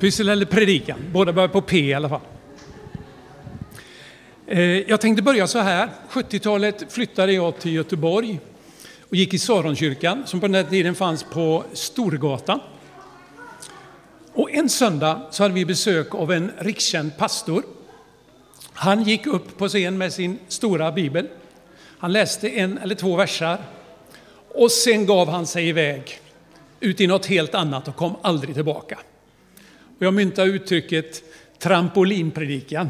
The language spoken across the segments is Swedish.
Pyssel eller predikan. Båda börjar på P i alla fall. Jag tänkte börja så här. 70-talet flyttade jag till Göteborg och gick i Saronkyrkan som på den här tiden fanns på Storgatan. Och en söndag så hade vi besök av en rikskänd pastor. Han gick upp på scen med sin stora bibel. Han läste en eller två versar och sen gav han sig iväg ut i något helt annat och kom aldrig tillbaka. Och jag myntade uttrycket trampolinpredikan.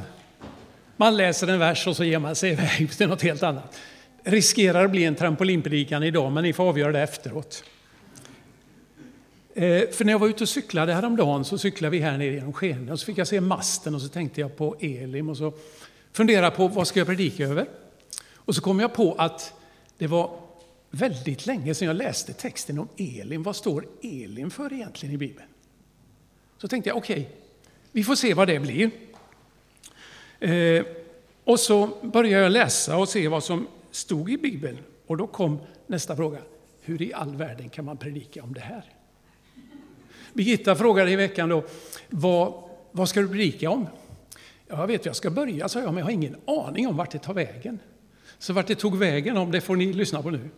Man läser en vers och så ger man sig iväg till något helt annat. Riskerar att bli en trampolinpredikan idag, men ni får avgöra det efteråt. För när jag var ute och cyklade häromdagen så cyklade vi här nere genom Skene och så fick jag se masten och så tänkte jag på Elim och så funderade på vad ska jag predika över. Och så kom jag på att det var väldigt länge sedan jag läste texten om Elim. Vad står Elim för egentligen i Bibeln? Så tänkte jag, okej, vi får se vad det blir. Och så började jag läsa och se vad som stod i Bibeln. Och då kom nästa fråga. Hur i all världen kan man predika om det här? Birgitta frågade i veckan då, vad ska du predika om? Jag vet jag ska börja, sa jag, men jag har ingen aning om vart det tar vägen. Så vart det tog vägen, om det får ni lyssna på nu.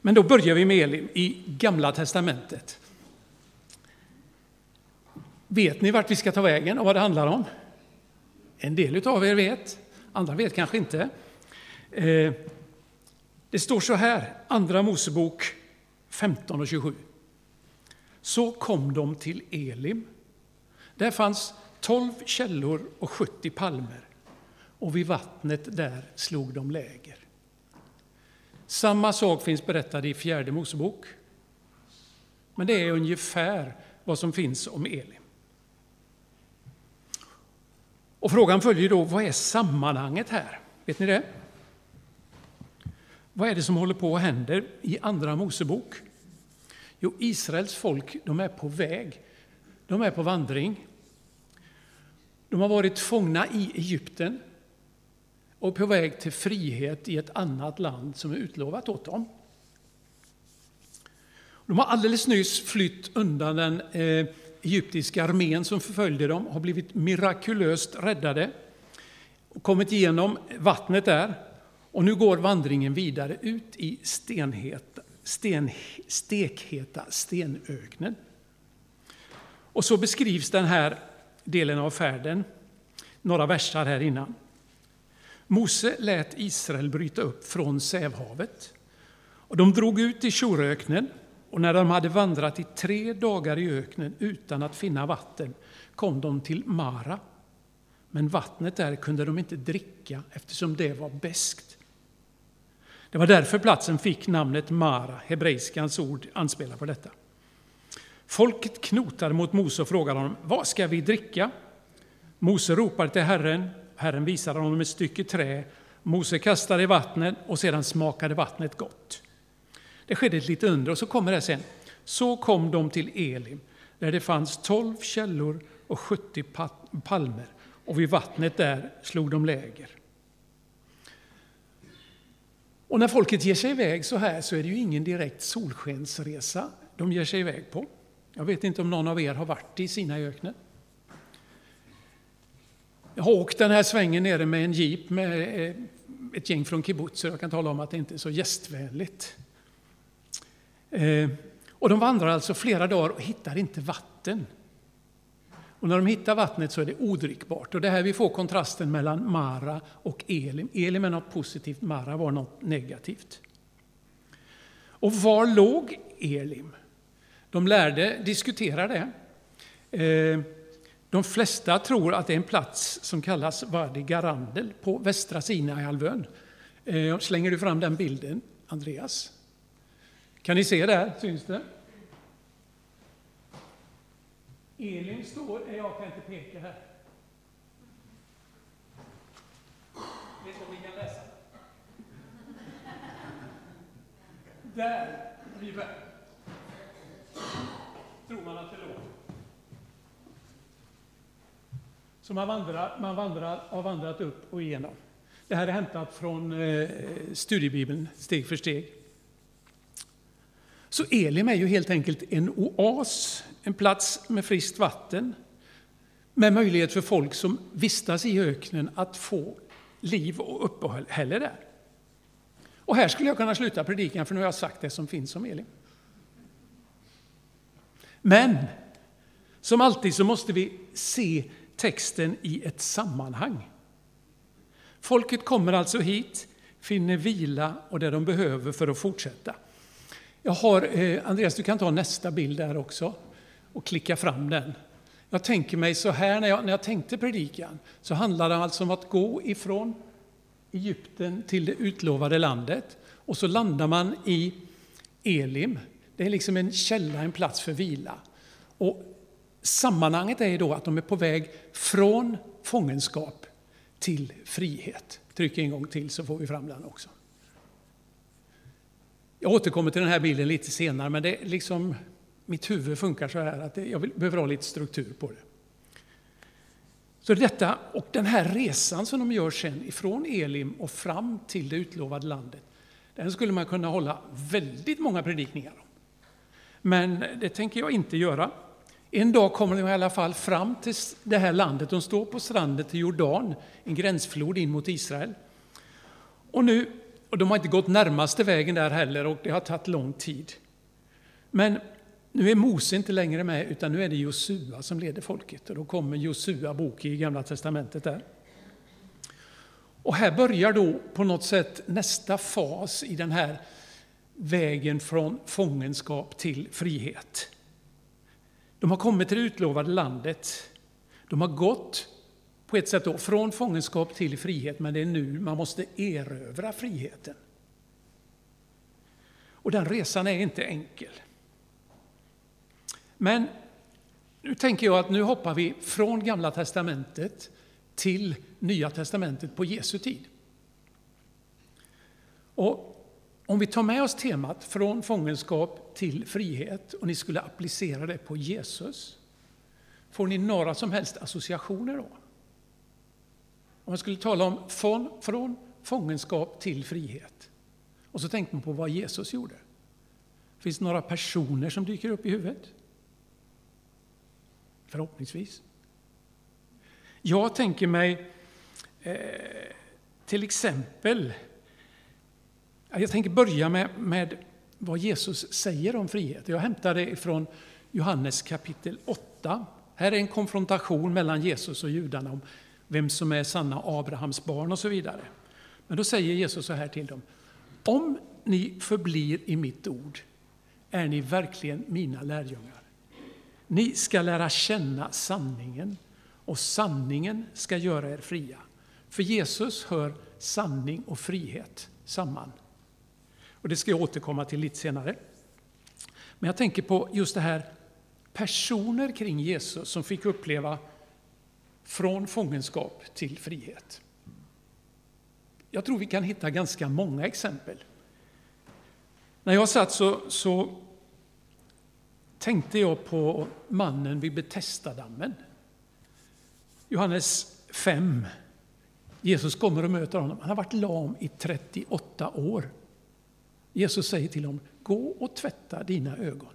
Men då börjar vi med Elim i Gamla testamentet. Vet ni vart vi ska ta vägen och vad det handlar om? En del av er vet, andra vet kanske inte. Det står så här, Andra Mosebok 15 och 27. Så kom de till Elim. Där fanns 12 källor och 70 palmer. Och vid vattnet där slog de läger. Samma sak finns berättad i Fjärde Mosebok. Men det är ungefär vad som finns om Elim. Och frågan följer då, vad är sammanhanget här? Vet ni det? Vad är det som håller på och händer i Andra Mosebok? Jo, Israels folk, de är på väg. De är på vandring. De har varit fångna i Egypten och på väg till frihet i ett annat land som är utlovat åt dem. De har alldeles nyss flytt undan den egyptiska armén som förföljde dem, har blivit mirakulöst räddade och kommit igenom vattnet där. Och nu går vandringen vidare ut i stekheta stenöknen. Och så beskrivs den här delen av färden, några versar här innan. Mose lät Israel bryta upp från Sävhavet och de drog ut i Shuröknen. Och när de hade vandrat i 3 dagar i öknen utan att finna vatten kom de till Mara. Men vattnet där kunde de inte dricka eftersom det var beskt. Det var därför platsen fick namnet Mara. Hebreiskans ord anspelar på detta. Folket knotade mot Mose och frågade honom, vad ska vi dricka? Mose ropade till Herren. Herren visade honom ett stycke trä. Mose kastade i vattnet och sedan smakade vattnet gott. Det skedde ett litet under och så kommer det sen. Så kom de till Elim där det fanns 12 källor och 70 palmer och vid vattnet där slog de läger. Och när folket ger sig iväg så här så är det ju ingen direkt solskensresa de ger sig iväg på. Jag vet inte om någon av er har varit i sina öknen. Jag har åkt den här svängen nere med en jeep med ett gäng från kibbutz, så jag kan tala om att det inte är så gästvänligt. Och de vandrar alltså flera dagar och hittar inte vatten. Och när de hittar vattnet så är det odrickbart. Och det här vi får kontrasten mellan Mara och Elim. Elim är något positivt, Mara var något negativt. Och var låg Elim? De lärde diskutera det. De flesta tror att det är en plats som kallas Wadi Gharandel på västra Sinaihalvön. Slänger du fram den bilden, Andreas? Kan ni se där? Syns det? Elim står, jag kan inte peka här. Det är så vi kan läsa. Där, river. Tror man att det låg. Så man har vandrat upp och igenom. Det här är hämtat från studiebibeln, steg för steg. Så Elim är ju helt enkelt en oas, en plats med friskt vatten, med möjlighet för folk som vistas i öknen att få liv och uppehälle där. Och här skulle jag kunna sluta predikan, för nu har jag sagt det som finns om Elim. Men som alltid så måste vi se texten i ett sammanhang. Folket kommer alltså hit, finner vila och det de behöver för att fortsätta. Jag har, Andreas, du kan ta nästa bild där också och klicka fram den. Jag tänker mig så här, när jag tänkte predikan så handlade det alltså om att gå ifrån Egypten till det utlovade landet. Och så landar man i Elim. Det är liksom en källa, en plats för vila. Och sammanhanget är då att de är på väg från fångenskap till frihet. Tryck en gång till så får vi fram den också. Jag återkommer till den här bilden lite senare, men det är liksom, mitt huvud funkar så här att jag behöver ha lite struktur på det. Så detta och den här resan som de gör sen ifrån Elim och fram till det utlovade landet, den skulle man kunna hålla väldigt många predikningar om. Men det tänker jag inte göra. En dag kommer de i alla fall fram till det här landet. De står på stranden till Jordan, en gränsflod in mot Israel. Och de har inte gått närmaste vägen där heller, och det har tagit lång tid. Men nu är Mose inte längre med, utan nu är det Josua som leder folket. Och då kommer Josua bok i Gamla testamentet där. Och här börjar då på något sätt nästa fas i den här vägen från fångenskap till frihet. De har kommit till det utlovade landet. De har gått på ett sätt då från fångenskap till frihet, men det är nu man måste erövra friheten. Och den resan är inte enkel. Men nu tänker jag att nu hoppar vi från Gamla testamentet till Nya testamentet på Jesu tid. Och om vi tar med oss temat från fångenskap till frihet och ni skulle applicera det på Jesus, får ni några som helst associationer då? Om man skulle tala om från fångenskap till frihet och så tänkte man på vad Jesus gjorde. Finns det några personer som dyker upp i huvudet? Förhoppningsvis. Jag tänker mig till exempel, jag tänker börja med vad Jesus säger om frihet. Jag hämtar det från Johannes kapitel 8. Här är en konfrontation mellan Jesus och judarna om vem som är sanna Abrahams barn och så vidare. Men då säger Jesus så här till dem: om ni förblir i mitt ord är ni verkligen mina lärjungar. Ni ska lära känna sanningen och sanningen ska göra er fria. För Jesus hör sanning och frihet samman. Och det ska jag återkomma till lite senare. Men jag tänker på just det här, personer kring Jesus som fick uppleva från fångenskap till frihet. Jag tror vi kan hitta ganska många exempel. När jag satt så tänkte jag på mannen vid Betesda-dammen. Johannes 5. Jesus kommer och möter honom. Han har varit lam i 38 år. Jesus säger till honom: gå och tvätta dina ögon.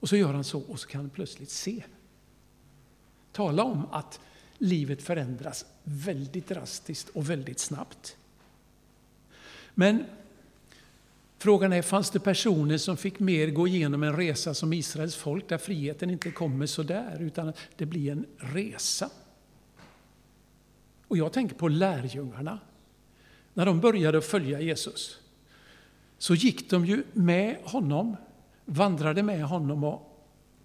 Och så gör han så och så kan han plötsligt se. Tala om att livet förändras väldigt drastiskt och väldigt snabbt. Men frågan är, fanns det personer som fick mer gå igenom en resa som Israels folk, där friheten inte kommer så där utan det blir en resa? Och jag tänker på lärjungarna. När de började följa Jesus så gick de ju med honom, vandrade med honom och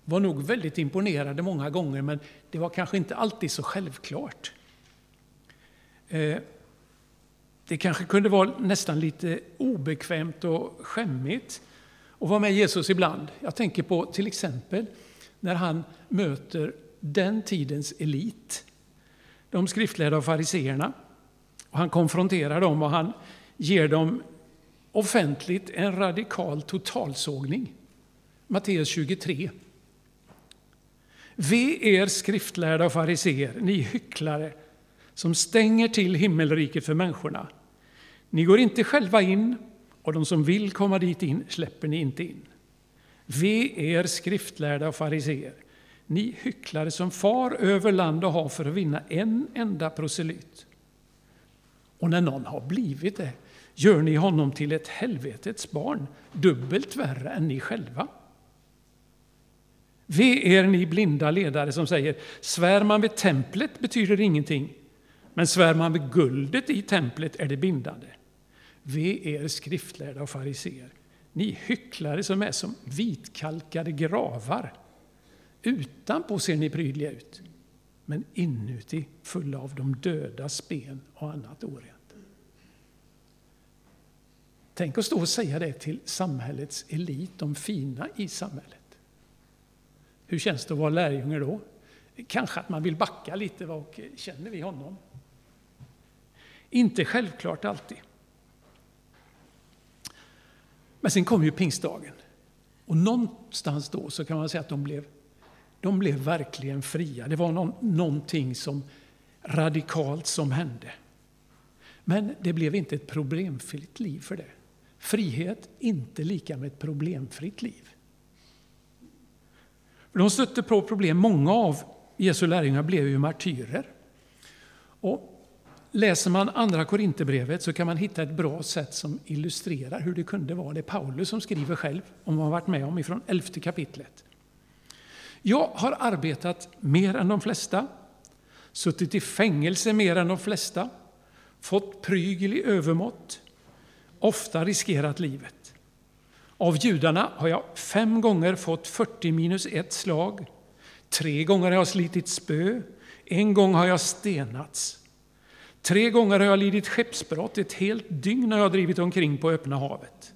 var nog väldigt imponerade många gånger, men det var kanske inte alltid så självklart. Det kanske kunde vara nästan lite obekvämt och skämmigt att vara med Jesus ibland. Jag tänker på till exempel när han möter den tidens elit, de skriftlärda och fariseerna. Och han konfronterar dem och han ger dem offentligt en radikal totalsågning. Matteus 23. Ve er skriftlärda och fariseer, ni hycklare som stänger till himmelriket för människorna. Ni går inte själva in och de som vill komma dit in släpper ni inte in. Ve er skriftlärda och fariseer, ni hycklare som far över land och hav för att vinna en enda proselyt. Och när någon har blivit det, gör ni honom till ett helvetets barn, dubbelt värre än ni själva. Ve er ni blinda ledare som säger, svär man vid templet betyder ingenting, men svär man vid guldet i templet är det bindande. Ve er skriftlärda och fariseer, ni hycklare som är som vitkalkade gravar. Utanpå ser ni prydliga ut, men inuti fulla av de dödas ben och annat orent. Tänk att stå och säga det till samhällets elit, de fina i samhället. Hur känns det att vara lärjunge då? Kanske att man vill backa lite, och känner vi honom? Inte självklart alltid. Men sen kom ju pingstdagen. Och någonstans då så kan man säga att de blev verkligen fria. Det var någonting som radikalt som hände. Men det blev inte ett problemfritt liv för det. Frihet inte lika med ett problemfritt liv. De stötte på problem. Många av Jesu lärjungar blev ju martyrer. Och läser man andra Korinthierbrevet så kan man hitta ett bra sätt som illustrerar hur det kunde vara. Det är Paulus som skriver själv om vad han varit med om ifrån 11 kapitlet. Jag har arbetat mer än de flesta, suttit i fängelse mer än de flesta, fått prygel i övermått, ofta riskerat livet. Av judarna har jag 5 gånger fått 40 - 1 slag. 3 gånger har jag slitit spö. 1 gång har jag stenats. 3 gånger har jag lidit skeppsbrott. Ett helt dygn har jag drivit omkring på öppna havet.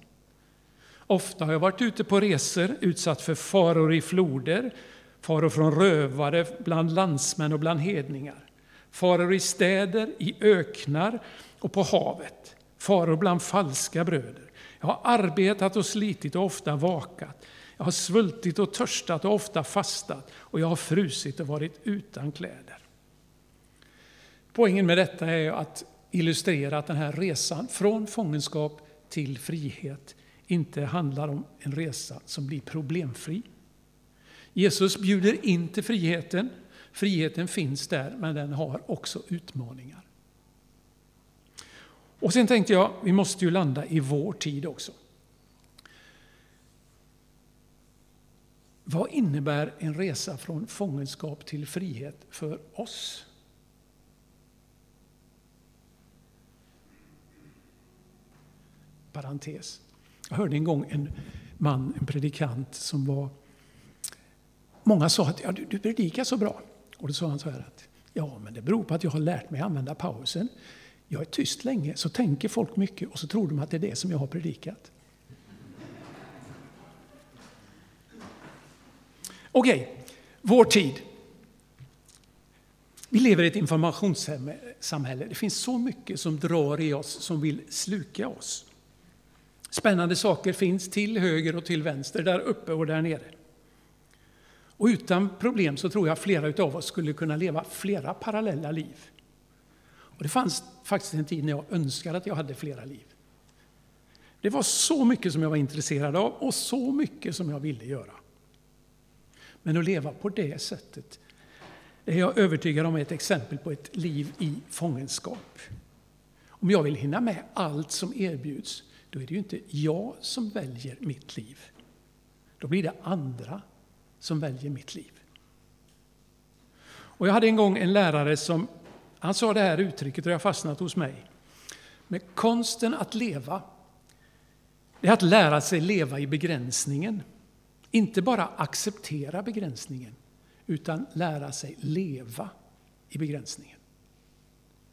Ofta har jag varit ute på resor, utsatt för faror i floder, faror från rövare, bland landsmän och bland hedningar. Faror i städer, i öknar och på havet. Faror bland falska bröder. Jag har arbetat och slitit och ofta vakat. Jag har svultit och törstat och ofta fastat. Och jag har frusit och varit utan kläder. Poängen med detta är att illustrera att den här resan från fångenskap till frihet inte handlar om en resa som blir problemfri. Jesus bjuder in till friheten. Friheten finns där, men den har också utmaningar. Och sen tänkte jag, vi måste ju landa i vår tid också. Vad innebär en resa från fångenskap till frihet för oss? Parentes. Jag hörde en gång en predikant som var... Många sa att ja, du predikar så bra. Och då sa han så här att ja, men det beror på att jag har lärt mig använda pausen. Jag är tyst länge, så tänker folk mycket och så tror de att det är det som jag har predikat. Okej, vår tid. Vi lever i ett informationssamhälle. Det finns så mycket som drar i oss, som vill sluka oss. Spännande saker finns till höger och till vänster, där uppe och där nere. Och utan problem så tror jag flera utav oss skulle kunna leva flera parallella liv. Och det fanns faktiskt en tid när jag önskade att jag hade flera liv. Det var så mycket som jag var intresserad av och så mycket som jag ville göra. Men att leva på det sättet, det är jag övertygad om är ett exempel på ett liv i fångenskap. Om jag vill hinna med allt som erbjuds, då är det ju inte jag som väljer mitt liv. Då blir det andra som väljer mitt liv. Och jag hade en gång en lärare som han sa det här uttrycket och jag fastnat hos mig. Men konsten att leva, det är att lära sig leva i begränsningen. Inte bara acceptera begränsningen, utan lära sig leva i begränsningen.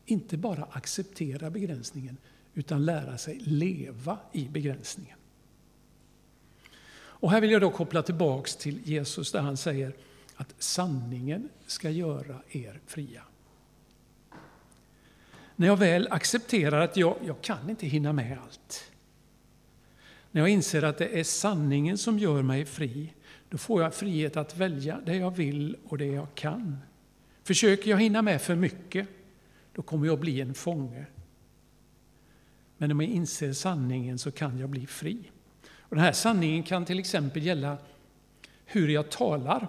Inte bara acceptera begränsningen, utan lära sig leva i begränsningen. Och här vill jag då koppla tillbaks till Jesus där han säger att sanningen ska göra er fria. När jag väl accepterar att jag kan inte hinna med allt. När jag inser att det är sanningen som gör mig fri, då får jag frihet att välja det jag vill och det jag kan. Försöker jag hinna med för mycket, då kommer jag bli en fånge. Men om jag inser sanningen så kan jag bli fri. Och den här sanningen kan till exempel gälla hur jag talar.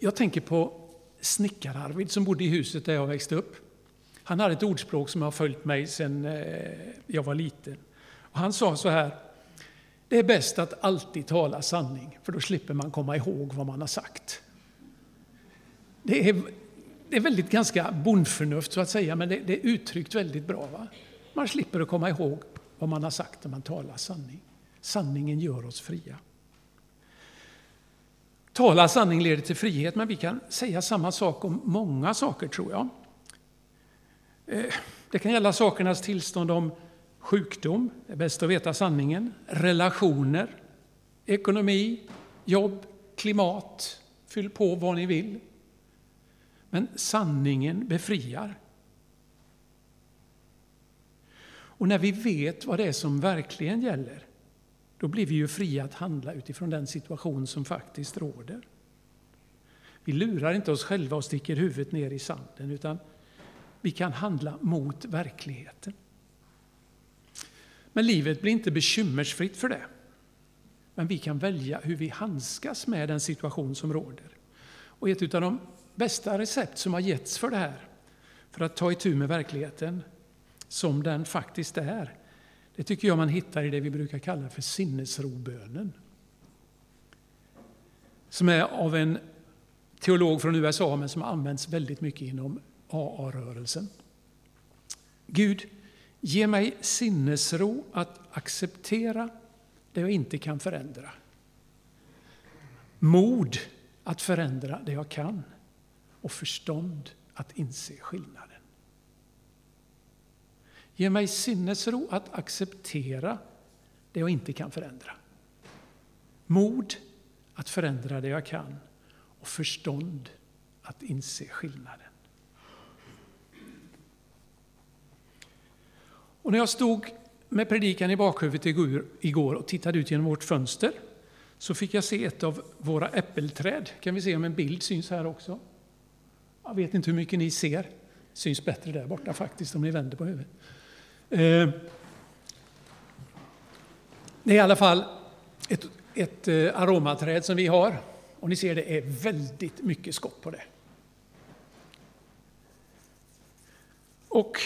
Jag tänker på Snickar-Arvid som bodde i huset där jag växte upp. Han hade ett ordspråk som har följt mig sedan jag var liten. Och han sa så här: det är bäst att alltid tala sanning, för då slipper man komma ihåg vad man har sagt. Det är väldigt ganska bondförnuft så att säga, men det är uttryckt väldigt bra. Va? Man slipper att komma ihåg vad man har sagt när man talar sanning. Sanningen gör oss fria. Tala sanning leder till frihet, men vi kan säga samma sak om många saker, tror jag. Det kan gälla sakernas tillstånd, om sjukdom, det är bäst att veta sanningen, relationer, ekonomi, jobb, klimat, fyll på vad ni vill. Men sanningen befriar. Och när vi vet vad det är som verkligen gäller, då blir vi ju fria att handla utifrån den situation som faktiskt råder. Vi lurar inte oss själva och sticker huvudet ner i sanden, utan vi kan handla mot verkligheten. Men livet blir inte bekymmersfritt för det. Men vi kan välja hur vi handskas med den situation som råder. Och ett av de bästa recept som har getts för det här, för att ta itu med verkligheten som den faktiskt är, det tycker jag man hittar i det vi brukar kalla för sinnesrobönen, som är av en teolog från USA, men som används väldigt mycket inom AA-rörelsen. Gud, ge mig sinnesro att acceptera det jag inte kan förändra. Mod att förändra det jag kan. Och förstånd att inse skillnaden. Ge mig sinnesro att acceptera det jag inte kan förändra. Mod att förändra det jag kan. Och förstånd att inse skillnaden. Och när jag stod med predikan i bakhuvudet igår och tittade ut genom vårt fönster, så fick jag se ett av våra äppelträd. Kan vi se om en bild syns här också? Jag vet inte hur mycket ni ser. Syns bättre där borta faktiskt om ni vänder på huvudet. Det är i alla fall ett aromaträd som vi har. Och ni ser, det är väldigt mycket skott på det. Och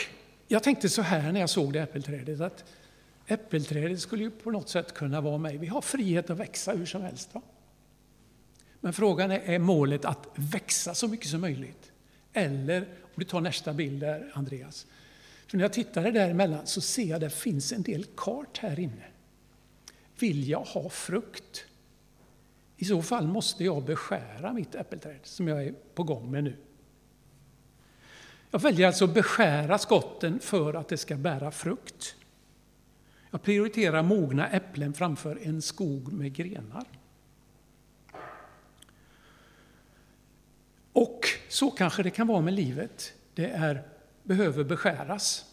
jag tänkte så här när jag såg det äppelträdet, att äppelträdet skulle ju på något sätt kunna vara mig. Vi har frihet att växa hur som helst. Då. Men frågan är målet att växa så mycket som möjligt? Eller, om du tar nästa bild där, Andreas. För när jag tittade däremellan så ser jag att det finns en del kart här inne. Vill jag ha frukt? I så fall måste jag beskära mitt äppelträd som jag är på gång med nu. Jag väljer alltså att beskära skotten för att det ska bära frukt. Jag prioriterar mogna äpplen framför en skog med grenar. Och så kanske det kan vara med livet. Det behöver beskäras.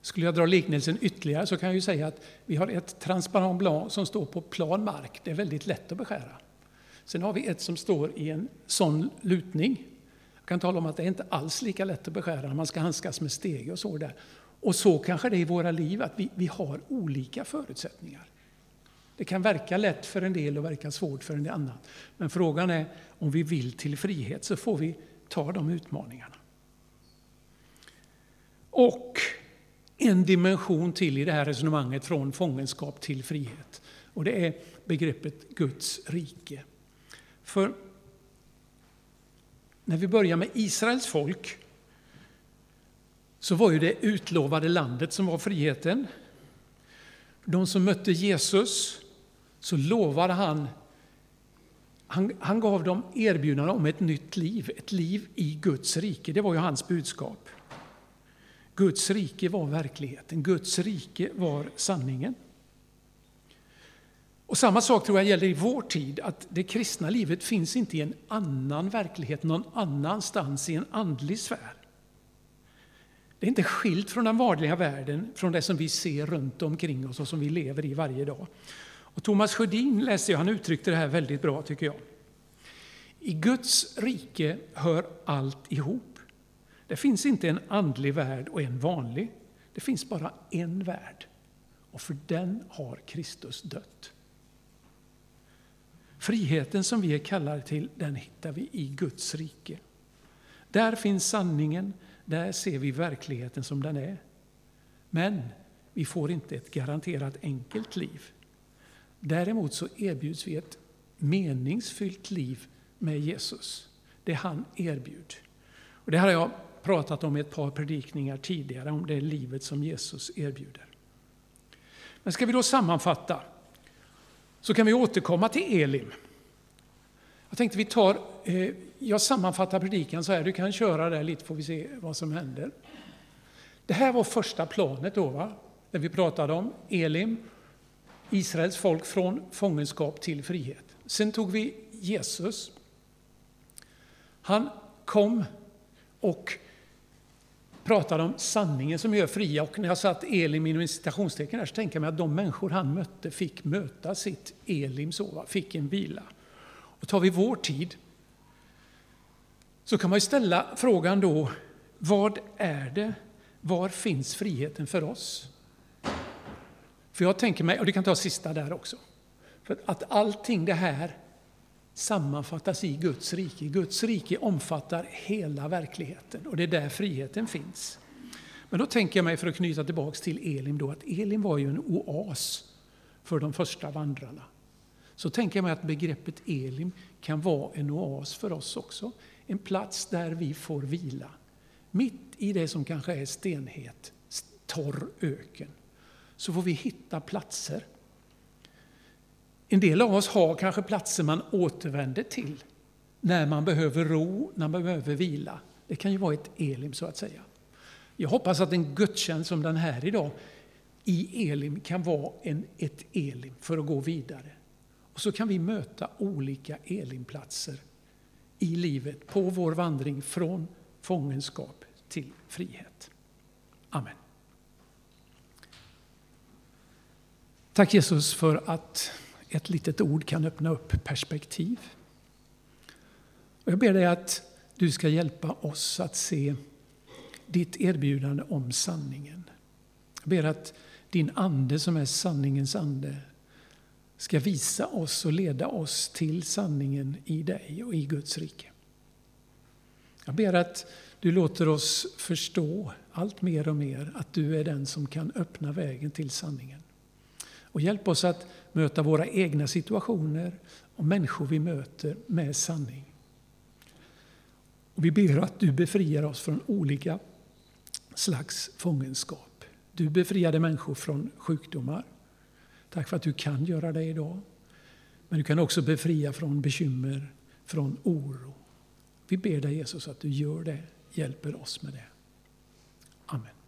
Skulle jag dra liknelsen ytterligare så kan jag ju säga att vi har ett transparent blad som står på plan mark. Det är väldigt lätt att beskära. Sen har vi ett som står i en sån lutning. Jag kan tala om att det är inte alls lika lätt att beskära när man ska handskas med steg och så där. Och så kanske det är i våra liv, att vi har olika förutsättningar. Det kan verka lätt för en del och verka svårt för en annan. Men frågan är, om vi vill till frihet så får vi ta de utmaningarna. Och en dimension till i det här resonemanget från fångenskap till frihet. Och det är begreppet Guds rike. För när vi börjar med Israels folk så var ju det utlovade landet som var friheten. De som mötte Jesus, så lovade han gav dem erbjudande om ett nytt liv. Ett liv i Guds rike, det var ju hans budskap. Guds rike var verkligheten, Guds rike var sanningen. Och samma sak tror jag gäller i vår tid, att det kristna livet finns inte i en annan verklighet, någon annanstans i en andlig sfär. Det är inte skilt från den vardagliga världen, från det som vi ser runt omkring oss och som vi lever i varje dag. Och Thomas Schödin läste jag, han uttryckte det här väldigt bra tycker jag. I Guds rike hör allt ihop. Det finns inte en andlig värld och en vanlig. Det finns bara en värld. Och för den har Kristus dött. Friheten som vi är kallade till, den hittar vi i Guds rike. Där finns sanningen, där ser vi verkligheten som den är. Men vi får inte ett garanterat enkelt liv. Däremot så erbjuds vi ett meningsfyllt liv med Jesus. Det han erbjud. Och det här har jag pratat om i ett par predikningar tidigare, om det livet som Jesus erbjuder. Men ska vi då sammanfatta, så kan vi återkomma till Elim. Jag tänkte jag sammanfattar predikan så här, du kan köra där lite, får vi se vad som händer. Det här var första planet då, va? Där vi pratade om Elim, Israels folk från fångenskap till frihet. Sen tog vi Jesus. Han kom och pratade om sanningen som gör fria. Och när jag satt Elim inom citationstecken här, så tänker jag mig att de människor han mötte fick möta sitt Elim, så fick en vila. Och tar vi vår tid, så kan man ju ställa frågan då, vad är det? Var finns friheten för oss? För jag tänker mig, och du kan ta sista där också, för att allting det här sammanfattas i Guds rike. Guds rike omfattar hela verkligheten, och det är där friheten finns. Men då tänker jag mig, för att knyta tillbaka till Elim då, att Elim var ju en oas för de första vandrarna. Så tänker jag mig att begreppet Elim kan vara en oas för oss också. En plats där vi får vila. Mitt i det som kanske är stenhet, torr öken, så får vi hitta platser. En del av oss har kanske platser man återvänder till när man behöver ro, när man behöver vila. Det kan ju vara ett Elim så att säga. Jag hoppas att en gudstjänst som den här idag i Elim kan vara ett Elim för att gå vidare. Och så kan vi möta olika Elimplatser i livet på vår vandring från fångenskap till frihet. Amen. Tack Jesus för att ett litet ord kan öppna upp perspektiv. Och jag ber dig att du ska hjälpa oss att se ditt erbjudande om sanningen. Jag ber att din ande som är sanningens ande ska visa oss och leda oss till sanningen i dig och i Guds rike. Jag ber att du låter oss förstå allt mer och mer att du är den som kan öppna vägen till sanningen. Och hjälp oss att möta våra egna situationer och människor vi möter med sanning. Och vi ber att du befriar oss från olika slags fångenskap. Du befriade människor från sjukdomar. Tack för att du kan göra det idag. Men du kan också befria från bekymmer, från oro. Vi ber dig Jesus att du gör det, hjälper oss med det. Amen.